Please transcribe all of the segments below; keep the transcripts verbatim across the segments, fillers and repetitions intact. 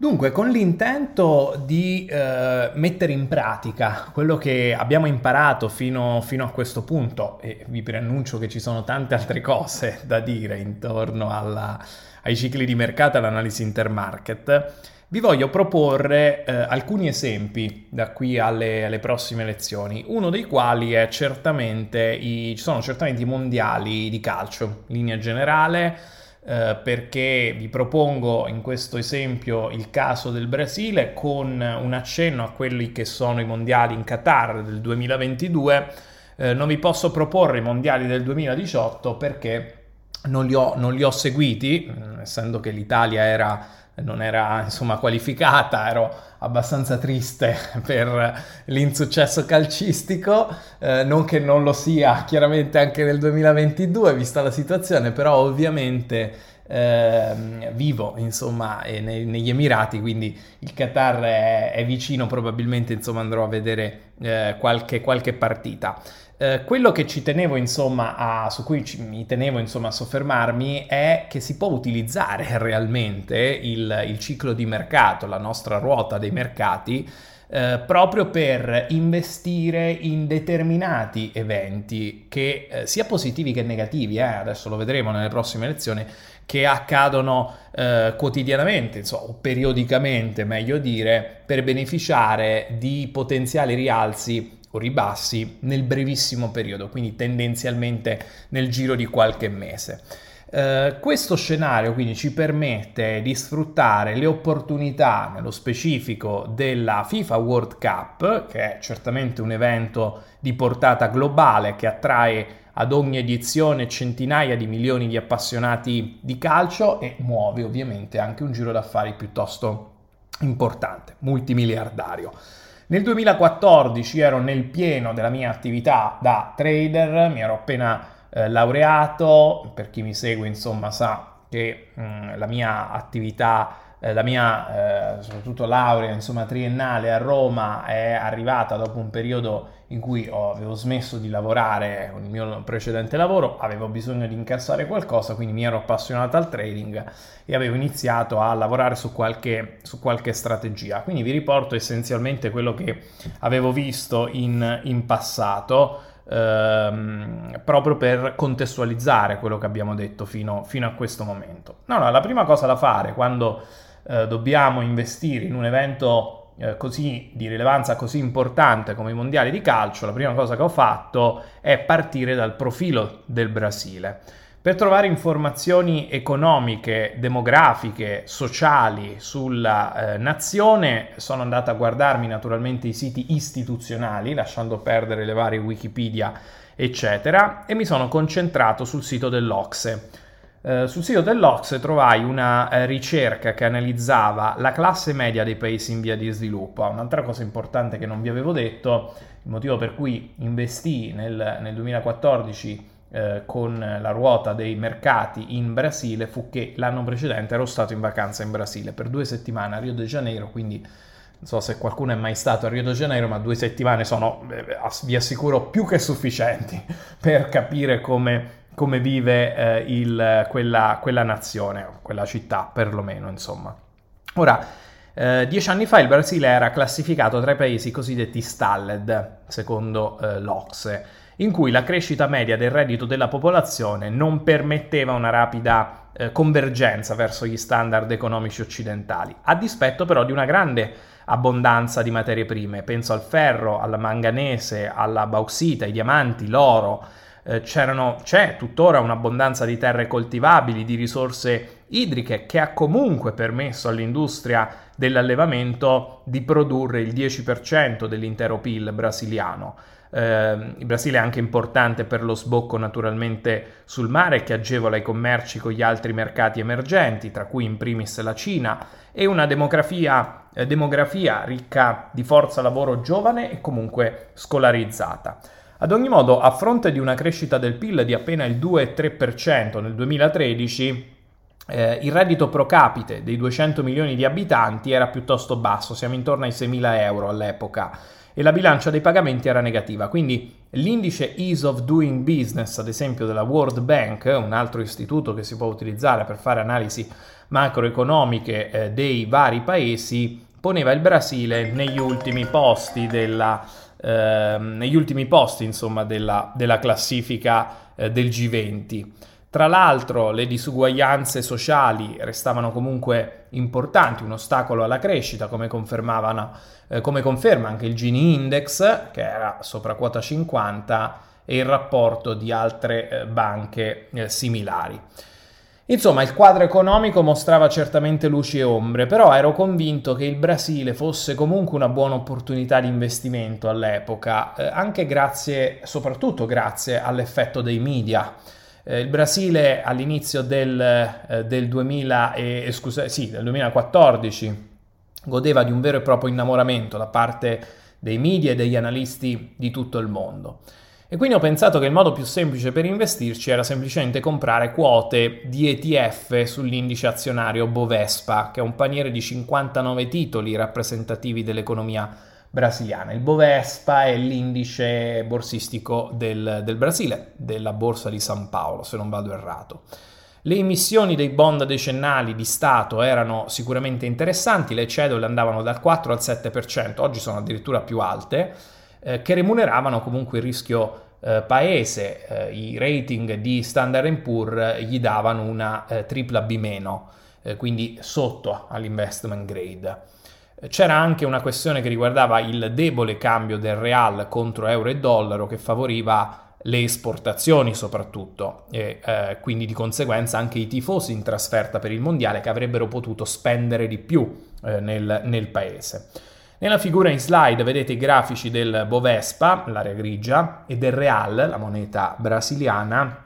Dunque, con l'intento di eh, mettere in pratica quello che abbiamo imparato fino, fino a questo punto, e vi preannuncio che ci sono tante altre cose da dire intorno alla, ai cicli di mercato e all'analisi intermarket, vi voglio proporre eh, alcuni esempi da qui alle, alle prossime lezioni, uno dei quali è certamente i, ci sono certamente i mondiali di calcio, linea generale, Uh, perché vi propongo in questo esempio il caso del Brasile con un accenno a quelli che sono i mondiali in Qatar del duemilaventidue. Uh, non vi posso proporre i mondiali del duemiladiciotto perché non li ho, non li ho seguiti, mh, essendo che l'Italia era non era insomma qualificata, ero abbastanza triste per l'insuccesso calcistico, eh, non che non lo sia chiaramente anche nel duemilaventidue vista la situazione, però ovviamente eh, vivo insomma eh, nei, negli Emirati, quindi il Qatar è, è vicino, probabilmente insomma andrò a vedere eh, qualche, qualche partita. Eh, quello che ci tenevo insomma a, su cui ci, mi tenevo insomma a soffermarmi è che si può utilizzare realmente il, il ciclo di mercato, la nostra ruota dei mercati, eh, proprio per investire in determinati eventi che eh, sia positivi che negativi, eh, adesso lo vedremo nelle prossime lezioni, che accadono eh, quotidianamente, insomma, o periodicamente meglio dire, per beneficiare di potenziali rialzi o ribassi nel brevissimo periodo, quindi tendenzialmente nel giro di qualche mese. Eh, questo scenario quindi ci permette di sfruttare le opportunità, nello specifico della FIFA World Cup, che è certamente un evento di portata globale che attrae ad ogni edizione centinaia di milioni di appassionati di calcio e muove ovviamente anche un giro d'affari piuttosto importante, multimiliardario. Nel duemilaquattordici ero nel pieno della mia attività da trader, mi ero appena eh, laureato, per chi mi segue insomma sa che mh, la mia attività, eh, la mia eh, soprattutto laurea insomma triennale a Roma è arrivata dopo un periodo in cui ho, avevo smesso di lavorare con il mio precedente lavoro, avevo bisogno di incassare qualcosa, quindi mi ero appassionato al trading e avevo iniziato a lavorare su qualche, su qualche strategia. Quindi vi riporto essenzialmente quello che avevo visto in, in passato, ehm, proprio per contestualizzare quello che abbiamo detto fino, fino a questo momento. No, no, la prima cosa da fare quando eh, dobbiamo investire in un evento così di rilevanza così importante come i mondiali di calcio, la prima cosa che ho fatto è partire dal profilo del Brasile per trovare informazioni economiche, demografiche, sociali sulla eh, nazione. Sono andato a guardarmi naturalmente i siti istituzionali, lasciando perdere le varie Wikipedia eccetera, e mi sono concentrato sul sito dell'Ocse. Uh, sul sito dell'Ocse trovai una uh, ricerca che analizzava la classe media dei paesi in via di sviluppo. Un'altra cosa importante che non vi avevo detto, il motivo per cui investì nel, nel duemilaquattordici uh, con la ruota dei mercati in Brasile, fu che l'anno precedente ero stato in vacanza in Brasile per due settimane a Rio de Janeiro, quindi non so se qualcuno è mai stato a Rio de Janeiro, ma due settimane sono, vi assicuro, più che sufficienti per capire come... come vive eh, il, quella, quella nazione, quella città perlomeno, insomma. Ora, eh, dieci anni fa il Brasile era classificato tra i paesi cosiddetti stalled, secondo eh, l'Ocse, in cui la crescita media del reddito della popolazione non permetteva una rapida eh, convergenza verso gli standard economici occidentali, a dispetto però di una grande abbondanza di materie prime. Penso al ferro, al manganese, alla bauxita, ai diamanti, l'oro. Eh, c'erano, c'è tuttora un'abbondanza di terre coltivabili, di risorse idriche, che ha comunque permesso all'industria dell'allevamento di produrre il dieci per cento dell'intero P I L brasiliano. Eh, il Brasile è anche importante per lo sbocco naturalmente sul mare, che agevola i commerci con gli altri mercati emergenti, tra cui in primis la Cina, e una demografia, eh, demografia ricca di forza lavoro giovane e comunque scolarizzata. Ad ogni modo, a fronte di una crescita del P I L di appena il due virgola tre per cento nel duemilatredici, eh, il reddito pro capite dei duecento milioni di abitanti era piuttosto basso, siamo intorno ai seimila euro all'epoca, e la bilancia dei pagamenti era negativa. Quindi l'indice Ease of Doing Business, ad esempio della World Bank, un altro istituto che si può utilizzare per fare analisi macroeconomiche eh, dei vari paesi, poneva il Brasile negli ultimi posti della, eh, negli ultimi posti, insomma, della, della classifica eh, del G venti. Tra l'altro le disuguaglianze sociali restavano comunque importanti, un ostacolo alla crescita, come, confermavano, eh, come conferma anche il Gini Index, che era sopra quota cinquanta, e il rapporto di altre eh, banche eh, similari. Insomma, il quadro economico mostrava certamente luci e ombre, però ero convinto che il Brasile fosse comunque una buona opportunità di investimento all'epoca, eh, anche grazie, soprattutto grazie all'effetto dei media. Il Brasile all'inizio del, del, duemila e, scusa, sì, del duemilaquattordici godeva di un vero e proprio innamoramento da parte dei media e degli analisti di tutto il mondo. E quindi ho pensato che il modo più semplice per investirci era semplicemente comprare quote di E T F sull'indice azionario Bovespa, che è un paniere di cinquantanove titoli rappresentativi dell'economia brasiliana. Il Bovespa è l'indice borsistico del, del Brasile, della borsa di San Paolo, se non vado errato. Le emissioni dei bond decennali di Stato erano sicuramente interessanti, le cedole andavano dal quattro al sette per cento, oggi sono addirittura più alte, eh, che remuneravano comunque il rischio eh, paese. Eh, i rating di Standard and Poor's gli davano una eh, tripla B meno, eh, quindi sotto all'investment grade. C'era anche una questione che riguardava il debole cambio del real contro euro e dollaro, che favoriva le esportazioni soprattutto, e eh, quindi di conseguenza anche i tifosi in trasferta per il mondiale, che avrebbero potuto spendere di più eh, nel, nel paese. Nella figura in slide vedete i grafici del Bovespa, l'area grigia, e del real, la moneta brasiliana,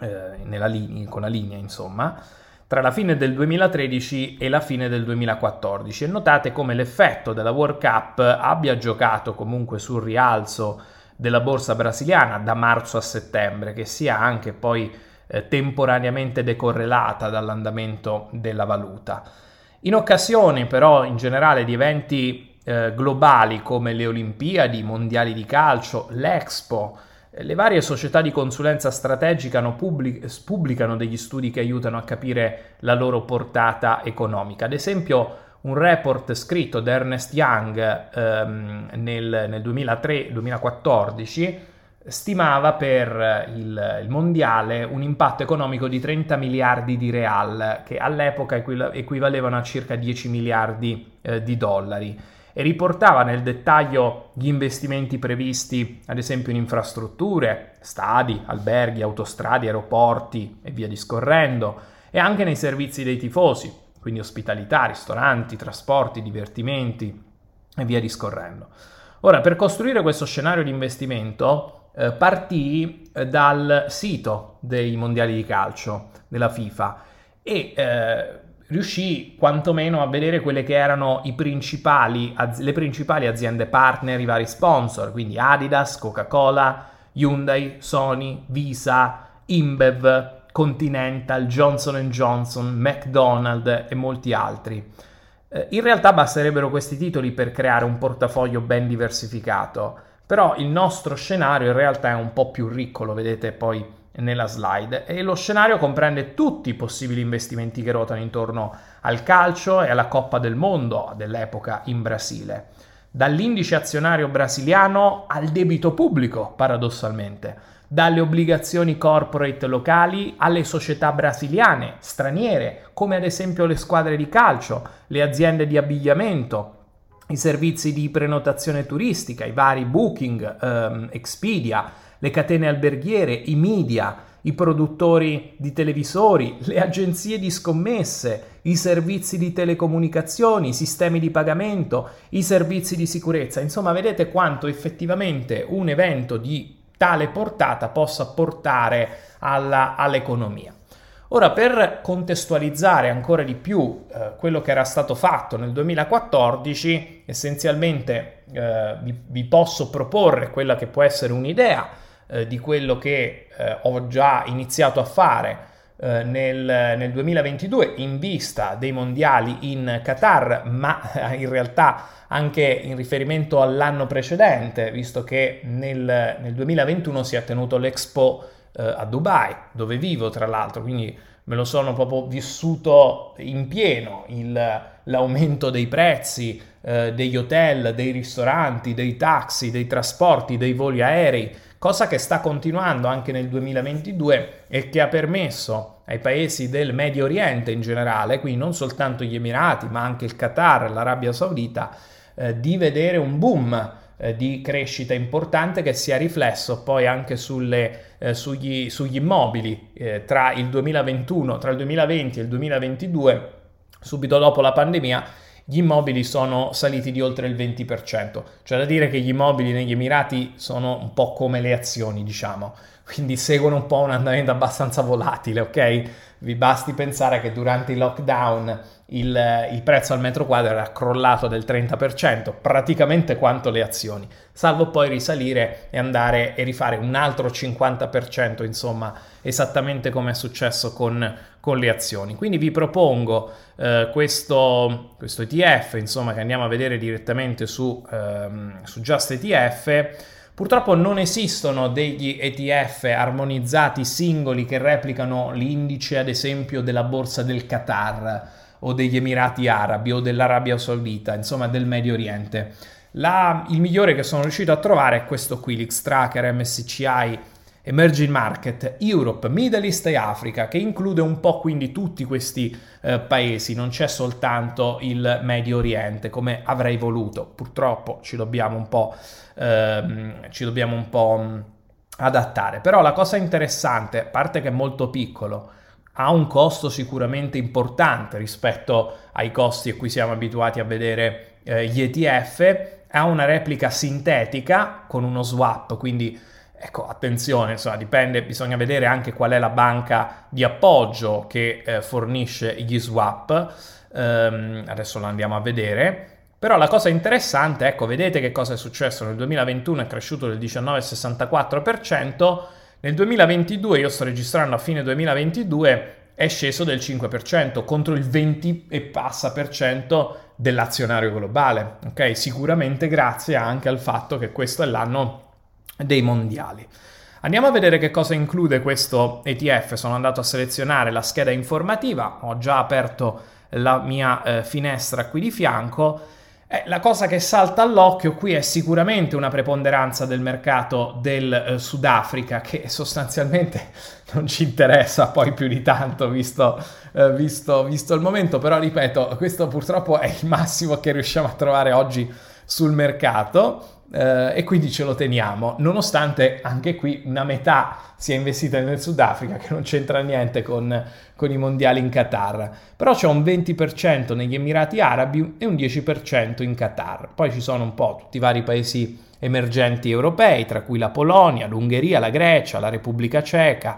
eh, nella linea, con la linea insomma, tra la fine del duemilatredici e la fine del duemilaquattordici, e notate come l'effetto della World Cup abbia giocato comunque sul rialzo della borsa brasiliana da marzo a settembre, che sia anche poi eh, temporaneamente decorrelata dall'andamento della valuta. In occasione però in generale di eventi eh, globali come le Olimpiadi, i mondiali di calcio, l'Expo, le varie società di consulenza strategica pubblicano degli studi che aiutano a capire la loro portata economica. Ad esempio, un report scritto da Ernst Young ehm, nel, nel duemilatré duemilaquattordici stimava per il, il mondiale un impatto economico di trenta miliardi di real, che all'epoca equivalevano a circa dieci miliardi eh, di dollari. E riportava nel dettaglio gli investimenti previsti, ad esempio, in infrastrutture, stadi, alberghi, autostrade, aeroporti e via discorrendo, e anche nei servizi dei tifosi, quindi ospitalità, ristoranti, trasporti, divertimenti e via discorrendo. Ora, per costruire questo scenario di investimento, eh, partì dal sito dei mondiali di calcio della FIFA e... Eh, riuscì quantomeno a vedere quelle che erano i principali, az- le principali aziende partner, i vari sponsor, quindi Adidas, Coca-Cola, Hyundai, Sony, Visa, InBev, Continental, Johnson and Johnson, McDonald's e molti altri. Eh, in realtà basterebbero questi titoli per creare un portafoglio ben diversificato, però il nostro scenario in realtà è un po' più ricco, lo vedete poi nella slide, e lo scenario comprende tutti i possibili investimenti che ruotano intorno al calcio e alla Coppa del Mondo dell'epoca in Brasile. dall'indice azionario brasiliano al debito pubblico, paradossalmente, dalle obbligazioni corporate locali alle società brasiliane, straniere, come ad esempio le squadre di calcio, le aziende di abbigliamento, i servizi di prenotazione turistica, i vari booking, ehm, Expedia, le catene alberghiere, i media, i produttori di televisori, le agenzie di scommesse, i servizi di telecomunicazioni, i sistemi di pagamento, i servizi di sicurezza. Insomma, vedete quanto effettivamente un evento di tale portata possa portare alla, all'economia. Ora, per contestualizzare ancora di più eh, quello che era stato fatto nel duemilaquattordici, essenzialmente eh, vi, vi posso proporre quella che può essere un'idea eh, di quello che eh, ho già iniziato a fare eh, nel, nel duemilaventidue in vista dei mondiali in Qatar, ma in realtà anche in riferimento all'anno precedente, visto che nel, nel duemilaventuno si è tenuto l'Expo a Dubai, dove vivo tra l'altro, quindi me lo sono proprio vissuto in pieno il, l'aumento dei prezzi, eh, degli hotel, dei ristoranti, dei taxi, dei trasporti, dei voli aerei, cosa che sta continuando anche nel duemilaventidue e che ha permesso ai paesi del Medio Oriente in generale, quindi non soltanto gli Emirati ma anche il Qatar, l'Arabia Saudita, eh, di vedere un boom di crescita importante che sia riflesso poi anche sulle, eh, sugli, sugli immobili eh, tra il duemilaventuno, tra il duemilaventi e il duemilaventidue, subito dopo la pandemia, gli immobili sono saliti di oltre il venti per cento. Cioè, da dire che gli immobili negli Emirati sono un po' come le azioni, diciamo, quindi seguono un po' un andamento abbastanza volatile, ok? Vi basti pensare che durante il lockdown il, il prezzo al metro quadro era crollato del trenta per cento, praticamente quanto le azioni, salvo poi risalire e andare e rifare un altro cinquanta per cento, insomma, esattamente come è successo con, con le azioni. Quindi vi propongo eh, questo, questo E T F, insomma, che andiamo a vedere direttamente su, ehm, su Just E T F. Purtroppo non esistono degli E T F armonizzati singoli che replicano l'indice, ad esempio, della borsa del Qatar o degli Emirati Arabi o dell'Arabia Saudita, insomma del Medio Oriente. La, il migliore che sono riuscito a trovare è questo qui, l'Xtracker M S C I Emerging Market Europe, Middle East e Africa, che include un po' quindi tutti questi eh, paesi, non c'è soltanto il Medio Oriente come avrei voluto. Purtroppo ci dobbiamo un po' ehm, ci dobbiamo un po' adattare. Però la cosa interessante, a parte che è molto piccolo, ha un costo sicuramente importante rispetto ai costi a cui siamo abituati a vedere eh, gli E T F, ha una replica sintetica con uno swap, quindi ecco, attenzione, insomma, dipende, bisogna vedere anche qual è la banca di appoggio che eh, fornisce gli swap. Ehm, adesso lo andiamo a vedere. Però la cosa interessante, ecco, vedete che cosa è successo. Nel duemilaventuno è cresciuto del diciannove virgola sessantaquattro per cento, nel duemilaventidue, io sto registrando a fine duemilaventidue, è sceso del cinque per cento contro il venti e passa per cento dell'azionario globale. Ok, sicuramente grazie anche al fatto che questo è l'anno dei mondiali. Andiamo a vedere che cosa include questo E T F. Sono andato a selezionare la scheda informativa, ho già aperto la mia eh, finestra qui di fianco. Eh, la cosa che salta all'occhio qui è sicuramente una preponderanza del mercato del eh, Sudafrica, che sostanzialmente non ci interessa poi più di tanto visto, eh, visto, visto il momento, però ripeto, questo purtroppo è il massimo che riusciamo a trovare oggi sul mercato. Uh, e quindi ce lo teniamo, nonostante anche qui una metà sia investita nel Sudafrica, che non c'entra niente con, con i mondiali in Qatar. Però c'è un venti per cento negli Emirati Arabi e un dieci per cento in Qatar. Poi ci sono un po' tutti i vari paesi emergenti europei, tra cui la Polonia, l'Ungheria, la Grecia, la Repubblica Ceca,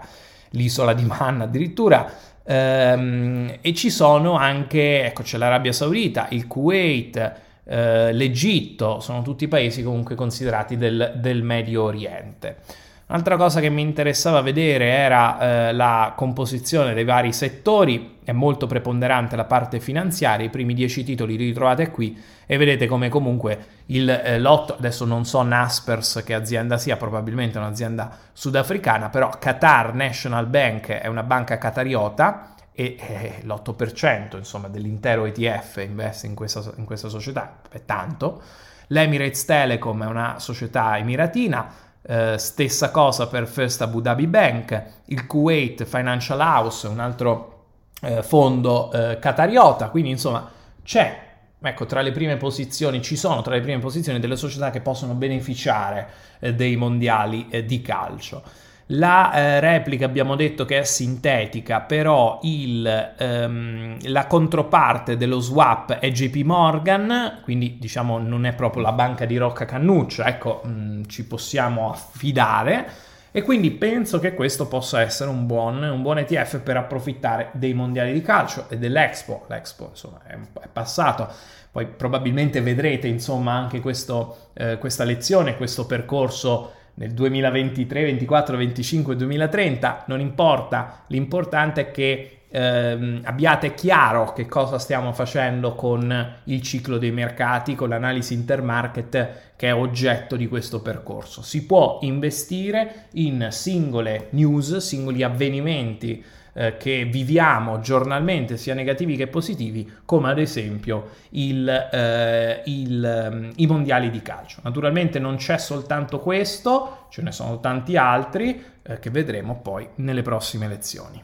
l'isola di Manna addirittura. Um, e ci sono anche, ecco, c'è l'Arabia Saudita, il Kuwait, Uh, l'Egitto, sono tutti paesi comunque considerati del, del Medio Oriente. Un'altra cosa che mi interessava vedere era uh, la composizione dei vari settori. È molto preponderante la parte finanziaria, i primi dieci titoli li trovate qui e vedete come comunque il eh, lotto, adesso non so Naspers che azienda sia, probabilmente un'azienda sudafricana, però Qatar National Bank è una banca qatariota, e eh, l'otto per cento insomma dell'intero E T F investe in questa, in questa società, è tanto. L'Emirates Telecom è una società emiratina, eh, stessa cosa per First Abu Dhabi Bank, il Kuwait Financial House, un altro eh, fondo eh, qatariota, quindi insomma c'è, ecco, tra le prime posizioni, ci sono tra le prime posizioni delle società che possono beneficiare eh, dei mondiali eh, di calcio. La eh, replica abbiamo detto che è sintetica, però il, ehm, la controparte dello swap è J P Morgan, quindi diciamo non è proprio la banca di Rocca Cannuccia, ecco, mh, ci possiamo affidare, e quindi penso che questo possa essere un buon, un buon E T F per approfittare dei mondiali di calcio e dell'Expo. L'Expo insomma è, è passato, poi probabilmente vedrete insomma anche questo, eh, questa lezione, questo percorso nel duemilaventitré, ventiquattro, venticinque, duemilatrenta, non importa, l'importante è che ehm, abbiate chiaro che cosa stiamo facendo con il ciclo dei mercati, con l'analisi intermarket che è oggetto di questo percorso. Si può investire in singole news, singoli avvenimenti eh, che viviamo giornalmente, sia negativi che positivi, come ad esempio il, eh, il, i mondiali di calcio. Naturalmente non c'è soltanto questo, ce ne sono tanti altri eh, che vedremo poi nelle prossime lezioni.